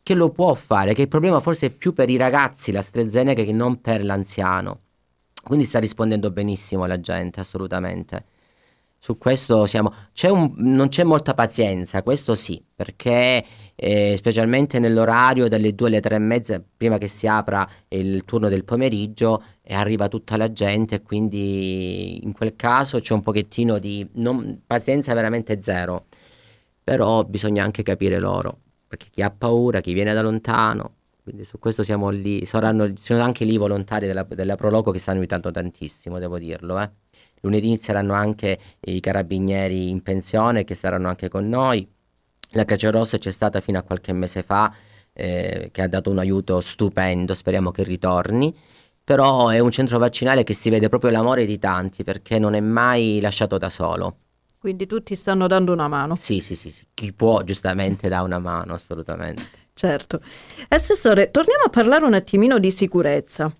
che lo può fare, che il problema forse è più per i ragazzi l'AstraZeneca che non per l'anziano. Quindi sta rispondendo benissimo la gente, assolutamente. Su questo siamo, c'è un, non c'è molta pazienza, questo sì, perché eh, specialmente nell'orario dalle due alle tre e mezza, prima che si apra il turno del pomeriggio, e arriva tutta la gente, quindi in quel caso c'è un pochettino di non, pazienza veramente zero, però bisogna anche capire loro, perché chi ha paura, chi viene da lontano, quindi su questo siamo lì, saranno, sono anche lì i volontari della, della Pro Loco che stanno aiutando tantissimo, devo dirlo, eh. Lunedì inizieranno anche i carabinieri in pensione che saranno anche con noi. La Croce Rossa c'è stata fino a qualche mese fa, eh, che ha dato un aiuto stupendo, speriamo che ritorni. Però è un centro vaccinale che si vede proprio l'amore di tanti, perché non è mai lasciato da solo. Quindi tutti stanno dando una mano. Sì, sì, sì, sì. Chi può giustamente dà una mano, assolutamente. Certo. Assessore, torniamo a parlare un attimino di sicurezza.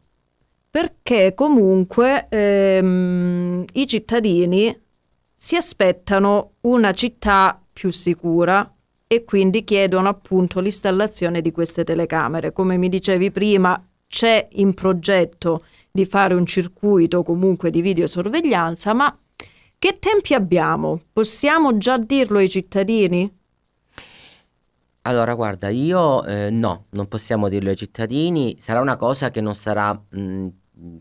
Perché comunque ehm, i cittadini si aspettano una città più sicura e quindi chiedono appunto l'installazione di queste telecamere. Come mi dicevi prima, c'è in progetto di fare un circuito comunque di videosorveglianza, ma che tempi abbiamo? Possiamo già dirlo ai cittadini? Allora guarda, io eh, no, non possiamo dirlo ai cittadini, sarà una cosa che non sarà mh,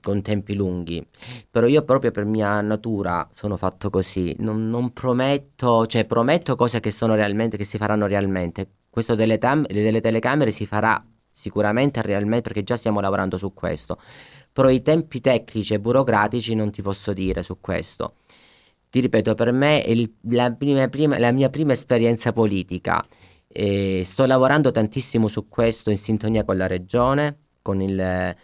con tempi lunghi, però io proprio per mia natura sono fatto così, non, non prometto, cioè prometto cose che sono realmente, che si faranno realmente. Questo delle, tam- delle telecamere si farà sicuramente realmente, perché già stiamo lavorando su questo, però i tempi tecnici e burocratici non ti posso dire su questo. Ti ripeto, per me è il, la, prima, prima, la mia prima esperienza politica. E sto lavorando tantissimo su questo in sintonia con la regione, con il,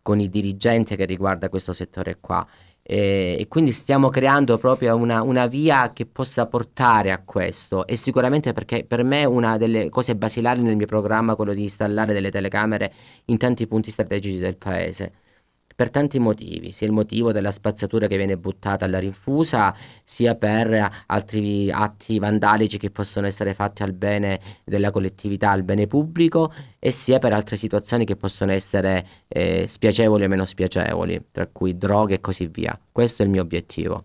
con il dirigente che riguarda questo settore qua, e, e quindi stiamo creando proprio una, una via che possa portare a questo. E sicuramente, perché per me una delle cose basilari nel mio programma è quello di installare delle telecamere in tanti punti strategici del paese, per tanti motivi, sia il motivo della spazzatura che viene buttata alla rinfusa, sia per altri atti vandalici che possono essere fatti al bene della collettività, al bene pubblico, e sia per altre situazioni che possono essere eh, spiacevoli o meno spiacevoli, tra cui droghe e così via. Questo è il mio obiettivo.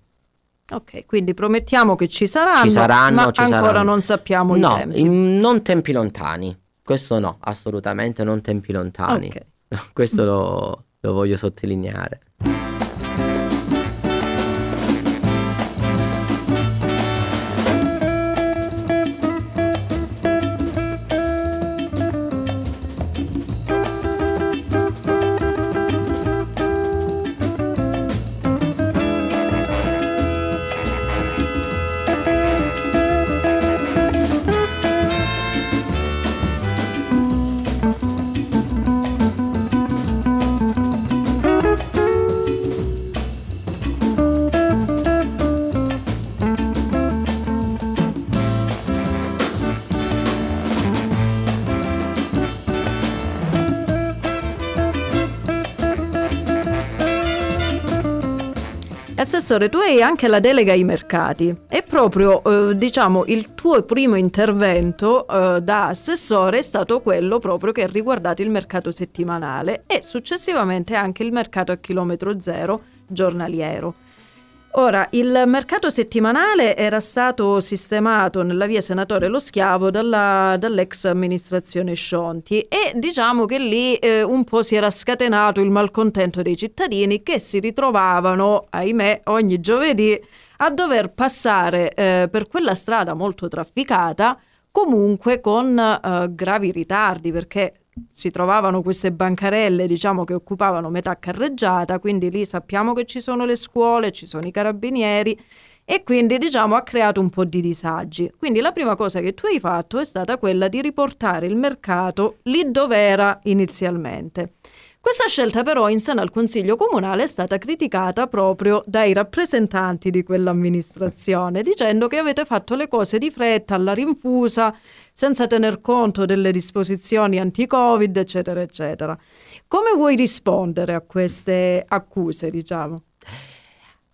Ok, quindi promettiamo che ci saranno, ci saranno ma ci ancora saranno. Non sappiamo no, i tempi. No, non tempi lontani, questo no, assolutamente non tempi lontani. Okay. Questo lo... Lo voglio sottolineare. Assessore, tu hai anche la delega ai mercati e proprio eh, diciamo il tuo primo intervento eh, da assessore è stato quello proprio che ha riguardato il mercato settimanale e successivamente anche il mercato a chilometro zero giornaliero. Ora, il mercato settimanale era stato sistemato nella via Senatore Lo Schiavo dalla, dall'ex amministrazione Scionti e diciamo che lì eh, un po' si era scatenato il malcontento dei cittadini che si ritrovavano, ahimè, ogni giovedì a dover passare eh, per quella strada molto trafficata, comunque con eh, gravi ritardi, perché si trovavano queste bancarelle, diciamo, che occupavano metà carreggiata, quindi lì sappiamo che ci sono le scuole, ci sono i carabinieri e quindi, diciamo, ha creato un po' di disagi. Quindi la prima cosa che tu hai fatto è stata quella di riportare il mercato lì dove era inizialmente. Questa scelta però in seno al Consiglio Comunale è stata criticata proprio dai rappresentanti di quell'amministrazione, dicendo che avete fatto le cose di fretta, alla rinfusa, senza tener conto delle disposizioni anti-Covid, eccetera, eccetera. Come vuoi rispondere a queste accuse, diciamo?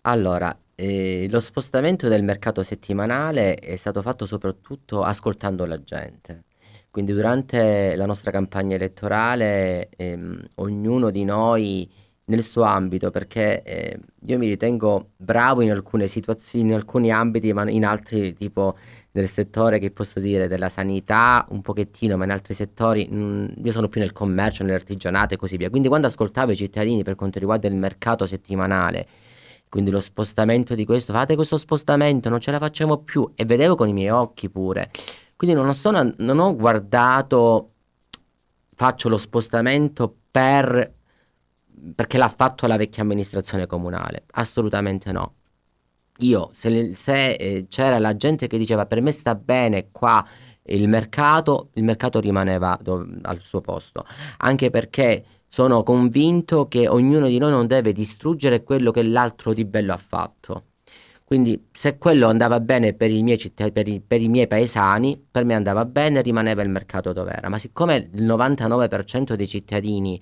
Allora, eh, lo spostamento del mercato settimanale è stato fatto soprattutto ascoltando la gente. Quindi durante la nostra campagna elettorale ehm, ognuno di noi nel suo ambito, perché eh, io mi ritengo bravo in alcune situazioni, in alcuni ambiti, ma in altri, tipo del settore, che posso dire, della sanità un pochettino, ma in altri settori mh, io sono più nel commercio, nell'artigianato e così via. Quindi quando ascoltavo i cittadini per quanto riguarda il mercato settimanale, quindi lo spostamento di questo, fate questo spostamento, non ce la facciamo più, e vedevo con i miei occhi pure. Quindi non, sono, non ho guardato, faccio lo spostamento per, perché l'ha fatto la vecchia amministrazione comunale, assolutamente no. Io, se, se eh, c'era la gente che diceva per me sta bene qua il mercato, il mercato rimaneva do, al suo posto, anche perché sono convinto che ognuno di noi non deve distruggere quello che l'altro di bello ha fatto. Quindi se quello andava bene per i miei, citt- per i, per i miei paesani, per me andava bene, rimaneva il mercato dove era. Ma siccome il novantanove per cento dei cittadini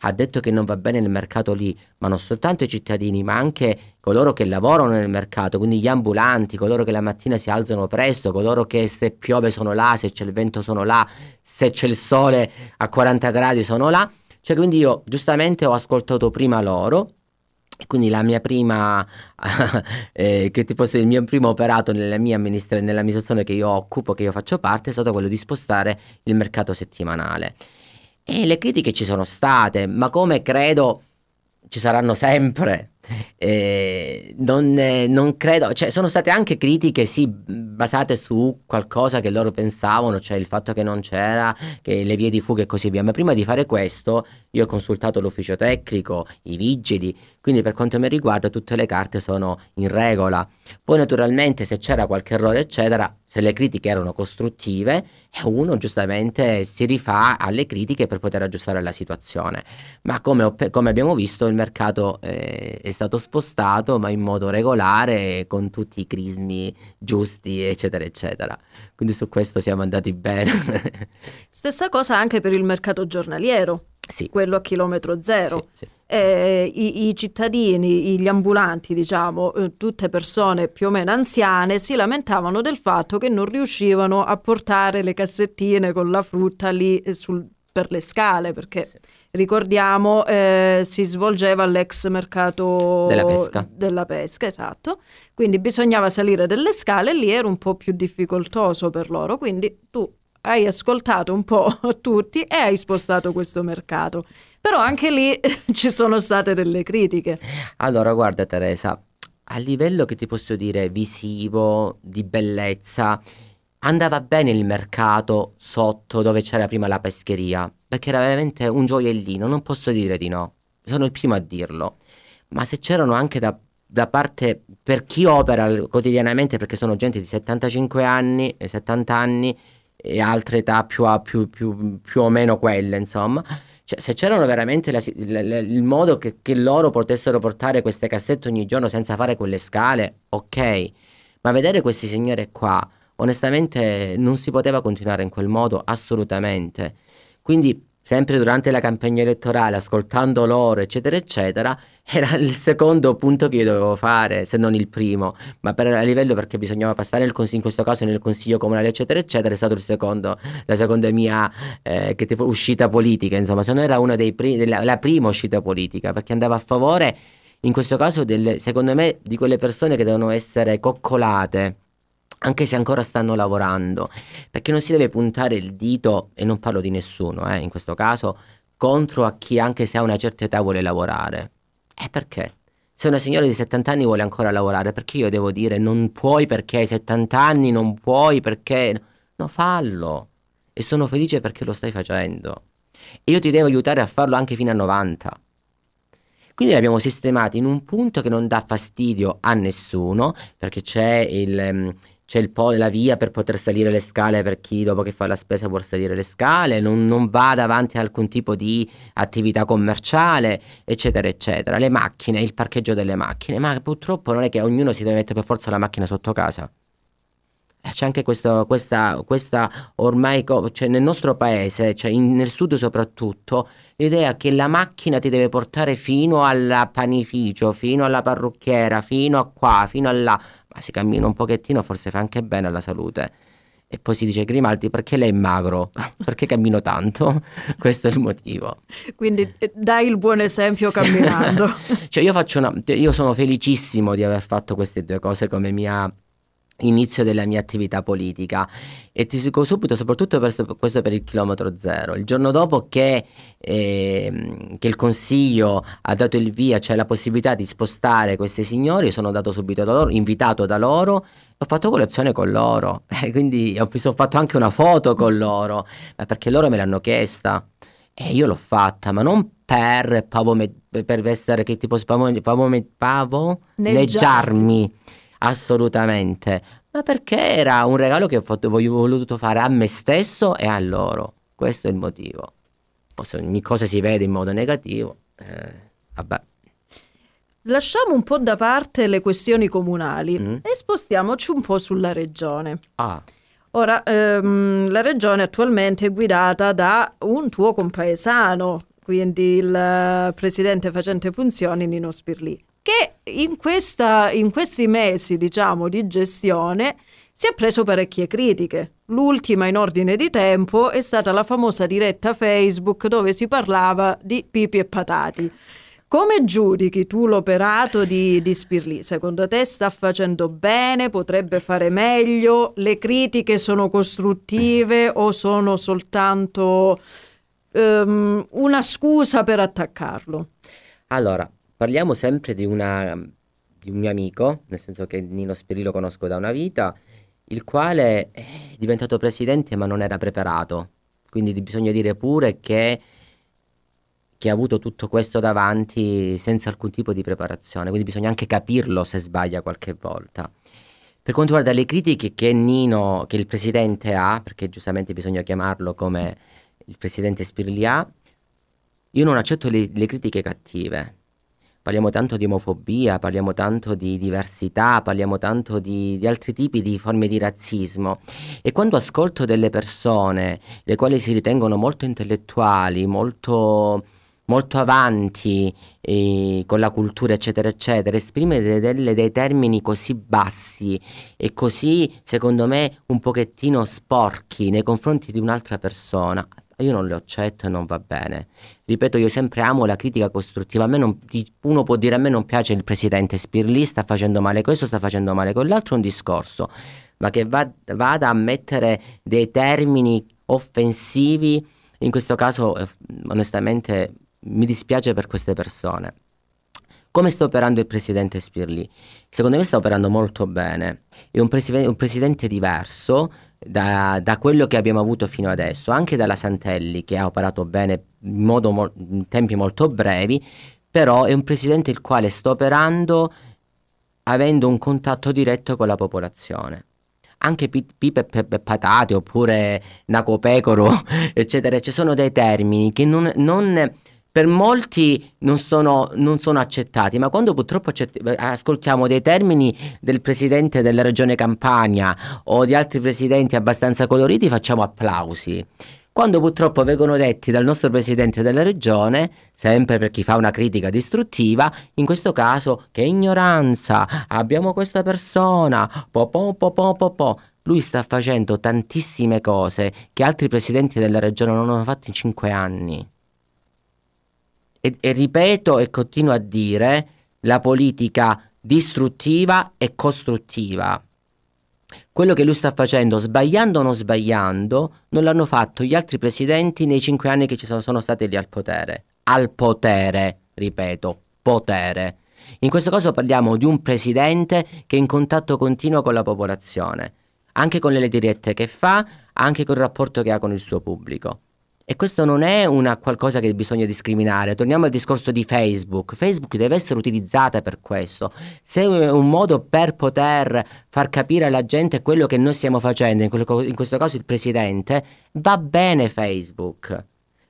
ha detto che non va bene il mercato lì, ma non soltanto i cittadini, ma anche coloro che lavorano nel mercato, quindi gli ambulanti, coloro che la mattina si alzano presto, coloro che se piove sono là, se c'è il vento sono là, se c'è il sole a quaranta gradi sono là. Cioè, quindi io giustamente ho ascoltato prima loro. Quindi la mia prima, eh, che ti fosse il mio primo operato nella mia amministra- nell'amministrazione che io occupo, che io faccio parte, è stato quello di spostare il mercato settimanale. E le critiche ci sono state, ma come credo ci saranno sempre. Eh, non, eh, non credo, cioè sono state anche critiche, sì, basate su qualcosa che loro pensavano, cioè il fatto che non c'era, che le vie di fuga e così via. Ma prima di fare questo io ho consultato l'ufficio tecnico, i vigili, quindi per quanto mi riguarda tutte le carte sono in regola. Poi naturalmente se c'era qualche errore eccetera, se le critiche erano costruttive, uno giustamente si rifà alle critiche per poter aggiustare la situazione. Ma come, ho, come abbiamo visto, il mercato eh, è stato spostato, ma in modo regolare, con tutti i crismi giusti, eccetera eccetera. Quindi su questo siamo andati bene. Stessa cosa anche per il mercato giornaliero, sì, quello a chilometro zero, sì, sì. Eh, i, i cittadini, gli ambulanti, diciamo, eh, tutte persone più o meno anziane, si lamentavano del fatto che non riuscivano a portare le cassettine con la frutta lì sul, per le scale, perché sì. Ricordiamo, eh, si svolgeva l'ex mercato della pesca. della pesca, esatto. Quindi bisognava salire delle scale e lì era un po' più difficoltoso per loro. Quindi tu hai ascoltato un po' tutti e hai spostato questo mercato. Però anche lì ci sono state delle critiche. Allora, guarda Teresa, a livello, che ti posso dire, visivo, di bellezza, andava bene il mercato sotto dove c'era prima la pescheria, perché era veramente un gioiellino, non posso dire di no, sono il primo a dirlo. Ma se c'erano anche da, da parte, per chi opera quotidianamente, perché sono gente di settantacinque anni, settanta anni e altre età più, a, più, più, più o meno quelle, insomma, cioè, se c'erano veramente la, la, la, il modo che, che loro potessero portare queste cassette ogni giorno senza fare quelle scale, ok, ma vedere questi signori qua, onestamente non si poteva continuare in quel modo, assolutamente. Quindi sempre durante la campagna elettorale, ascoltando loro, eccetera, eccetera, era il secondo punto che io dovevo fare, se non il primo, ma per, a livello, perché bisognava passare il consiglio, in questo caso nel consiglio comunale, eccetera, eccetera, è stato il secondo, la seconda mia eh, che tipo uscita politica, insomma, se non era una dei primi, la, la prima uscita politica, perché andava a favore, in questo caso, del, secondo me, di quelle persone che devono essere coccolate, anche se ancora stanno lavorando, perché non si deve puntare il dito, e non parlo di nessuno eh, in questo caso, contro a chi anche se ha una certa età vuole lavorare. E perché? Se una signora di settanta anni vuole ancora lavorare, perché io devo dire non puoi perché hai settanta anni, non puoi perché... No, fallo, e sono felice perché lo stai facendo, e io ti devo aiutare a farlo anche fino a novanta. Quindi l'abbiamo sistemato in un punto che non dà fastidio a nessuno, perché c'è il... c'è il po- la via per poter salire le scale, per chi dopo che fa la spesa può salire le scale, non, non va davanti a alcun tipo di attività commerciale, eccetera, eccetera. Le macchine, il parcheggio delle macchine, ma purtroppo non è che ognuno si deve mettere per forza la macchina sotto casa. C'è anche questo, questa, questa ormai, cioè nel nostro paese, cioè in, nel sud soprattutto, l'idea che la macchina ti deve portare fino al panificio, fino alla parrucchiera, fino a qua, fino a là. Ma si cammina un pochettino, forse fa anche bene alla salute. E poi si dice: Grimaldi, perché lei è magro? Perché cammino tanto? Questo è il motivo. Quindi dai il buon esempio, sì, camminando. Cioè io faccio una, io sono felicissimo di aver fatto queste due cose come mia inizio della mia attività politica, e ti dico subito, soprattutto per questo, per il chilometro zero, il giorno dopo che, eh, che il consiglio ha dato il via, cioè la possibilità di spostare questi signori, sono andato subito da loro, invitato da loro, ho fatto colazione con loro, eh, quindi ho, ho fatto anche una foto con loro, ma perché loro me l'hanno chiesta e io l'ho fatta, ma non per pavome, per essere che tipo pavome, pavome, pavoneggiarmi assolutamente, ma perché era un regalo che ho, fatto, ho voluto fare a me stesso e a loro. Questo è il motivo. Forse ogni cosa si vede in modo negativo, eh, vabbè. Lasciamo un po' da parte le questioni comunali mm. e spostiamoci un po' sulla regione. Ah. Ora, ehm, la regione attualmente è guidata da un tuo compaesano, quindi il presidente facente funzioni Nino Spirlì, che in, questa, in questi mesi, diciamo, di gestione si è preso parecchie critiche. L'ultima in ordine di tempo è stata la famosa diretta Facebook dove si parlava di pipi e patati. Come giudichi tu l'operato di, di Spirlì? Secondo te sta facendo bene? Potrebbe fare meglio? Le critiche sono costruttive o sono soltanto um, una scusa per attaccarlo? Allora, parliamo sempre di, una, di un mio amico, nel senso che Nino Spirlì lo conosco da una vita, il quale è diventato presidente ma non era preparato, quindi bisogna dire pure che, che ha avuto tutto questo davanti senza alcun tipo di preparazione, quindi bisogna anche capirlo se sbaglia qualche volta. Per quanto riguarda le critiche che Nino, che il presidente ha, perché giustamente bisogna chiamarlo come il presidente Spirlì ha, io non accetto le, le critiche cattive. Parliamo tanto di omofobia, parliamo tanto di diversità, parliamo tanto di, di altri tipi di forme di razzismo, e quando ascolto delle persone le quali si ritengono molto intellettuali, molto, molto avanti eh, con la cultura, eccetera, eccetera, esprimere delle, dei termini così bassi e così, secondo me, un pochettino sporchi nei confronti di un'altra persona, io non le accetto e non va bene. Ripeto, io sempre amo la critica costruttiva. A me non, uno può dire: a me non piace il presidente Spirlì, sta facendo male questo, sta facendo male quell'altro, è un discorso, ma che va, vada a mettere dei termini offensivi, in questo caso eh, onestamente mi dispiace per queste persone. Come sta operando il presidente Spirlì? Secondo me sta operando molto bene, è un, presi- un presidente diverso da, da quello che abbiamo avuto fino adesso, anche dalla Santelli, che ha operato bene in, modo mo- in tempi molto brevi, però è un presidente il quale sta operando avendo un contatto diretto con la popolazione. Anche pipe e patate, oppure naco pecoro, eccetera, ci sono dei termini che non... non per molti non sono, non sono accettati, ma quando purtroppo ascoltiamo dei termini del presidente della regione Campania o di altri presidenti abbastanza coloriti, facciamo applausi. quando purtroppo vengono detti dal nostro presidente della regione, sempre per chi fa una critica distruttiva, in questo caso che ignoranza, abbiamo questa persona, po po po po po po. Lui sta facendo tantissime cose che altri presidenti della regione non hanno fatto in cinque anni. E, e ripeto e continuo a dire, la politica distruttiva e costruttiva. Quello che lui sta facendo, sbagliando o non sbagliando, non l'hanno fatto gli altri presidenti nei cinque anni che ci sono, sono stati lì al potere. Al potere, ripeto, potere. In questo caso parliamo di un presidente che è in contatto continuo con la popolazione, anche con le dirette che fa, anche col rapporto che ha con il suo pubblico. E questo non è una qualcosa che bisogna discriminare. Torniamo al discorso di Facebook. Facebook deve essere utilizzata per questo. Se è un modo per poter far capire alla gente quello che noi stiamo facendo, in, quello, in questo caso il presidente, va bene Facebook.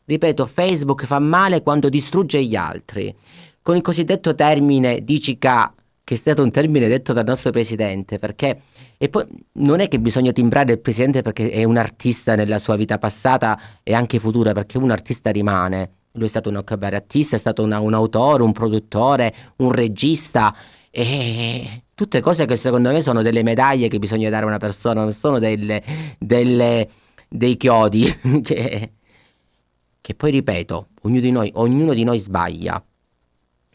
Ripeto, Facebook fa male quando distrugge gli altri. Con il cosiddetto termine D C K, che è stato un termine detto dal nostro presidente, perché... E poi non è che bisogna timbrare il presidente perché è un artista nella sua vita passata e anche futura, perché un artista rimane. Lui è stato un cabarettista, è stato una, un autore, un produttore, un regista, e tutte cose che secondo me sono delle medaglie che bisogna dare a una persona, non sono delle, delle, dei chiodi che, che poi ripeto, ognuno di noi, ognuno di noi sbaglia,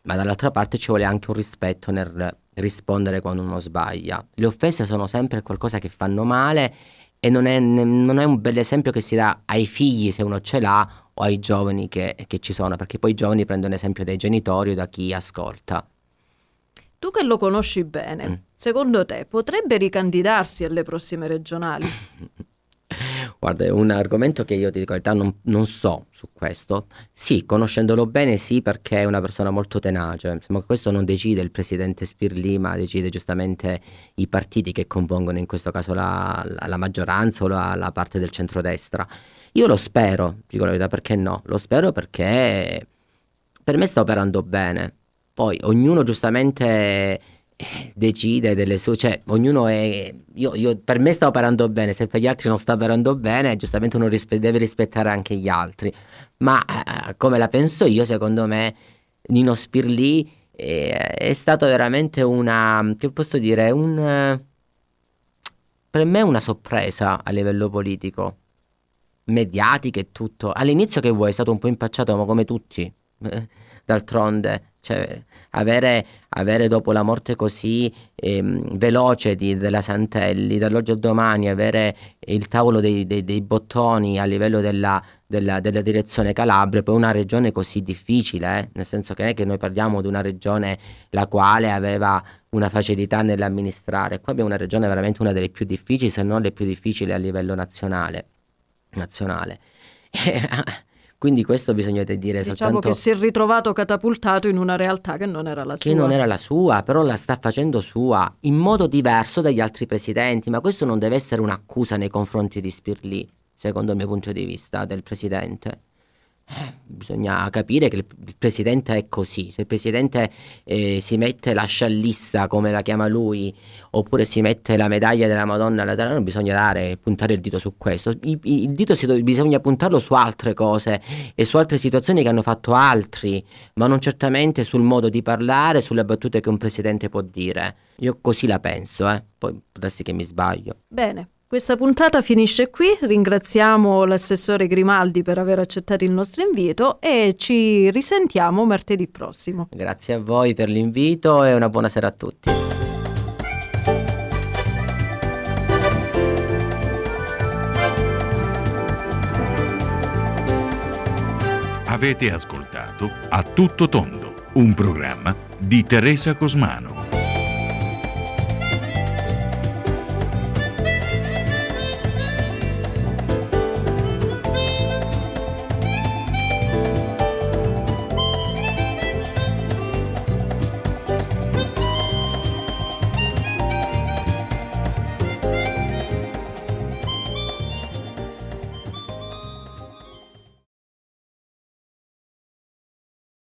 ma dall'altra parte ci vuole anche un rispetto nel rispondere quando uno sbaglia. Le offese sono sempre qualcosa che fanno male e non è, non è un bel esempio che si dà ai figli, se uno ce l'ha, o ai giovani che, che ci sono, perché poi i giovani prendono esempio dai genitori o da chi ascolta. Tu che lo conosci bene, mm. secondo te potrebbe ricandidarsi alle prossime regionali? Guarda, è un argomento che io ti dico in realtà non, non so su questo. Sì, conoscendolo bene sì, perché è una persona molto tenace. Insomma, questo non decide il presidente Spirlì, ma decide giustamente i partiti che compongono in questo caso la, la, la maggioranza o la, la parte del centrodestra. Io lo spero, dico la verità, perché no? Lo spero perché per me sta operando bene. Poi ognuno giustamente... decide delle sue, cioè ognuno è, io, io per me sta operando bene, se per gli altri non sta operando bene giustamente uno rispe- deve rispettare anche gli altri, ma eh, come la penso io, secondo me Nino Spirlì eh, è stato veramente una, che posso dire, un eh, per me una sorpresa a livello politico, mediatico e tutto. All'inizio, che vuoi, è stato un po' impacciato, ma come tutti, d'altronde, cioè avere, avere dopo la morte così ehm, veloce di, della Santelli, dall'oggi al domani avere il tavolo dei, dei, dei bottoni a livello della, della, della direzione Calabria, poi una regione così difficile, eh? Nel senso che non è che noi parliamo di una regione la quale aveva una facilità nell'amministrare, qua abbiamo una regione veramente una delle più difficili, se non le più difficili a livello nazionale, nazionale. Quindi questo bisogna dire, diciamo, soltanto... che si è ritrovato catapultato in una realtà che non era la sua. Che non era la sua, però la sta facendo sua, in modo diverso dagli altri presidenti. Ma questo non deve essere un'accusa nei confronti di Spirlì, secondo il mio punto di vista, del presidente. Eh, bisogna capire che il presidente è così. Se il presidente eh, si mette la sciallissa, come la chiama lui, oppure si mette la medaglia della Madonna alla terra, non bisogna dare, puntare il dito su questo. I, il dito si do, bisogna puntarlo su altre cose e su altre situazioni che hanno fatto altri, ma non certamente sul modo di parlare, sulle battute che un presidente può dire. Io così la penso, eh. Poi può darsi che mi sbaglio. Bene. Questa puntata finisce qui, ringraziamo l'assessore Grimaldi per aver accettato il nostro invito e ci risentiamo martedì prossimo. Grazie a voi per l'invito e una buona sera a tutti. Avete ascoltato A Tutto Tondo, un programma di Teresa Cosmano.